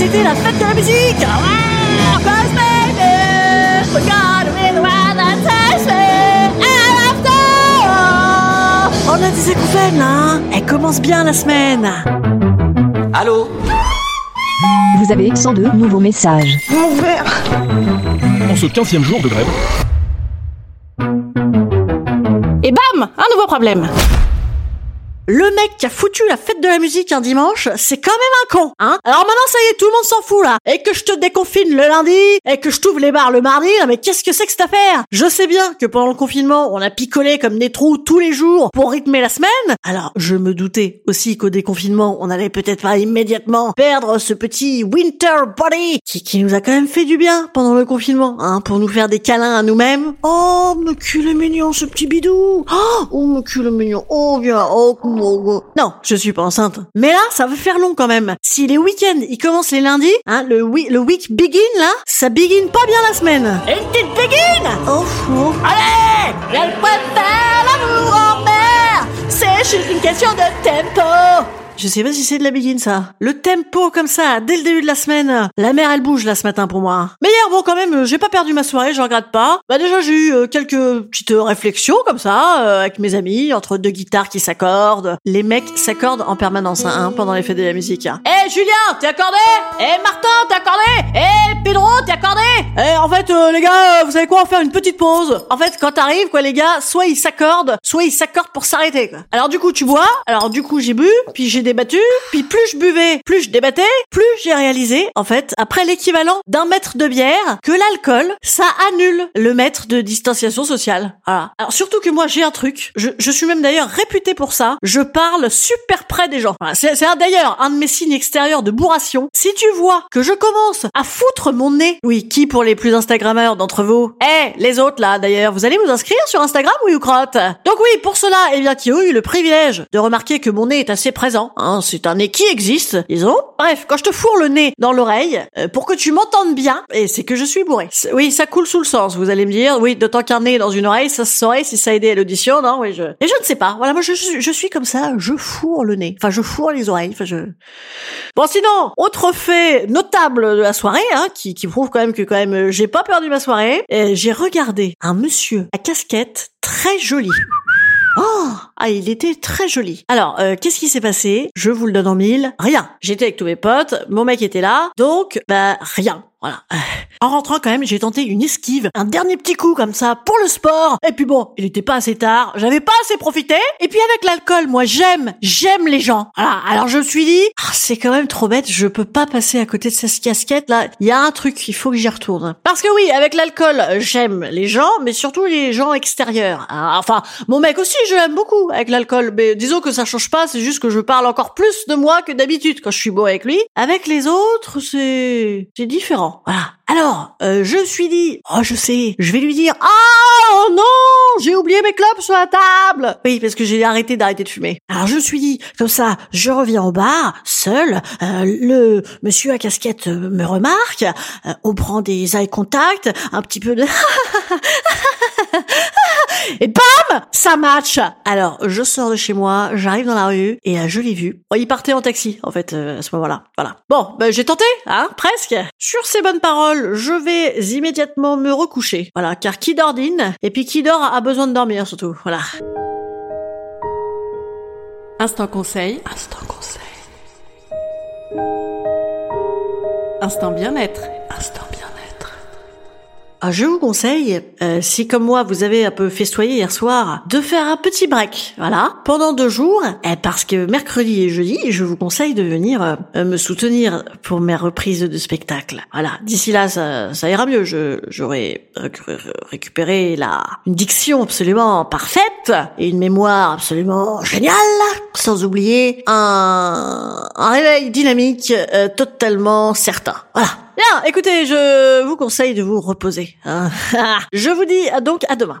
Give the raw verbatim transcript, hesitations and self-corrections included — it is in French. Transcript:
C'était la fête de la musique. Oh, cause baby, we gotta be the one that touch me. And after all. On a des écoufènes, là, hein. Elle commence bien la semaine. Allô. Vous avez cent deux nouveaux messages. Mon verre. En ce quinzième jour de grève. Et bam, un nouveau problème. Le mec qui a foutu la fête de la musique un dimanche, c'est quand même un con, hein. Alors maintenant, ça y est, tout le monde s'en fout, là. Et que je te déconfine le lundi, et que je t'ouvre les bars le mardi, là, mais qu'est-ce que c'est que cette affaire? Je sais bien que pendant le confinement, on a picolé comme des trous tous les jours pour rythmer la semaine. Alors, je me doutais aussi qu'au déconfinement, on allait peut-être pas immédiatement perdre ce petit winter body qui, qui nous a quand même fait du bien pendant le confinement, hein, pour nous faire des câlins à nous-mêmes. Oh, me cul est mignon, ce petit bidou. Oh, me cul est mignon. Oh, viens, oh, non, je suis pas enceinte. Mais là, ça va faire long quand même. Si les week-ends, ils commencent les lundis, hein, le, wi- le week begin, là, ça begin pas bien la semaine. Une petite begin. Oh, fou. Allez, elle préfère l'amour en mer. C'est juste une question de tempo. Je sais pas si c'est de la begin, ça. Le tempo, comme ça, dès le début de la semaine. La mer, elle bouge, là, ce matin, pour moi. Mais hier, bon, quand même, j'ai pas perdu ma soirée, je regrette pas. Bah, déjà, j'ai eu euh, quelques petites réflexions, comme ça, euh, avec mes amis, entre deux guitares qui s'accordent. Les mecs s'accordent en permanence, hein, hein pendant les fêtes de la musique. Hé, hein. Hey, Julien, t'es accordé? Hé, hey, Martin, t'es accordé? Hé, hey, Pedro, t'es accordé? Eh, hey, en fait, euh, les gars, euh, vous savez quoi, on va faire une petite pause. En fait, quand t'arrives, quoi, les gars, soit ils s'accordent, soit ils s'accordent pour s'arrêter, quoi. Alors, du coup, tu bois. Alors, du coup, j'ai bu. Puis, j'ai débattu, puis plus je buvais, plus je débattais, plus j'ai réalisé, en fait, après l'équivalent d'un mètre de bière, que l'alcool, ça annule le mètre de distanciation sociale. Voilà. Alors, surtout que moi, j'ai un truc, je, je suis même d'ailleurs réputée pour ça, je parle super près des gens. Voilà. C'est, c'est un, d'ailleurs un de mes signes extérieurs de bourration. Si tu vois que je commence à foutre mon nez, oui, qui pour les plus Instagrammeurs d'entre vous, eh, hey, les autres là, d'ailleurs, vous allez vous inscrire sur Instagram, oui ou crotte? Donc oui, pour cela, eh bien, qui ont eu le privilège de remarquer que mon nez est assez présent, hein, c'est un nez qui existe, disons. Bref, quand je te fourre le nez dans l'oreille, euh, pour que tu m'entendes bien, et c'est que je suis bourré. C'est, oui, ça coule sous le sens, vous allez me dire. Oui, d'autant qu'un nez dans une oreille, ça se saurait si ça aidait à l'audition, non? Oui, je... Et je ne sais pas. Voilà, moi, je, je suis comme ça, je fourre le nez. Enfin, je fourre les oreilles, enfin, je... Bon, sinon, autre fait notable de la soirée, hein, qui, qui prouve quand même que, quand même, j'ai pas perdu ma soirée, et j'ai regardé un monsieur à casquette très joli. Oh, ah, il était très joli. Alors, euh, qu'est-ce qui s'est passé? Je vous le donne en mille. Rien. J'étais avec tous mes potes, mon mec était là, donc, bah, rien. Voilà. Euh. En rentrant quand même, j'ai tenté une esquive, un dernier petit coup comme ça pour le sport. Et puis bon, il était pas assez tard, j'avais pas assez profité. Et puis avec l'alcool, moi j'aime, j'aime les gens. Voilà. Alors je me suis dit, oh, c'est quand même trop bête, je peux pas passer à côté de cette casquette là. Il y a un truc, il faut que j'y retourne. Parce que oui, avec l'alcool, j'aime les gens, mais surtout les gens extérieurs. Enfin, mon mec aussi, je l'aime beaucoup avec l'alcool. Mais disons que ça change pas, c'est juste que je parle encore plus de moi que d'habitude quand je suis beau avec lui. Avec les autres, c'est, c'est différent. Voilà. Alors, euh, je suis dit, oh, je sais, je vais lui dire, oh non, j'ai oublié mes clopes sur la table. Oui, parce que j'ai arrêté d'arrêter de fumer. Alors, je me suis dit, comme ça, je reviens au bar, seul, euh, le monsieur à casquette me remarque, euh, on prend des eye contact, un petit peu de... Et bam, ça match. Alors, je sors de chez moi, j'arrive dans la rue, et euh, je l'ai vu. Oh, il partait en taxi, en fait, euh, à ce moment-là. Voilà. Bon, bah, j'ai tenté, hein, presque. Sur ces bonnes paroles, je vais immédiatement me recoucher. Voilà, car qui dort dîne, et puis qui dort a besoin de dormir, surtout. Voilà. Instant conseil. Instant conseil. Instant bien-être. Instant bien-être. Ah, je vous conseille, euh, si comme moi vous avez un peu festoyé hier soir, de faire un petit break, voilà, pendant deux jours, eh, parce que mercredi et jeudi, je vous conseille de venir euh, me soutenir pour mes reprises de spectacle. Voilà, d'ici là, ça, ça ira mieux, je, j'aurai récupéré la une diction absolument parfaite et une mémoire absolument géniale, sans oublier un, un réveil dynamique euh, totalement certain. Voilà. Bien, écoutez, je vous conseille de vous reposer. Hein. Je vous dis donc à demain.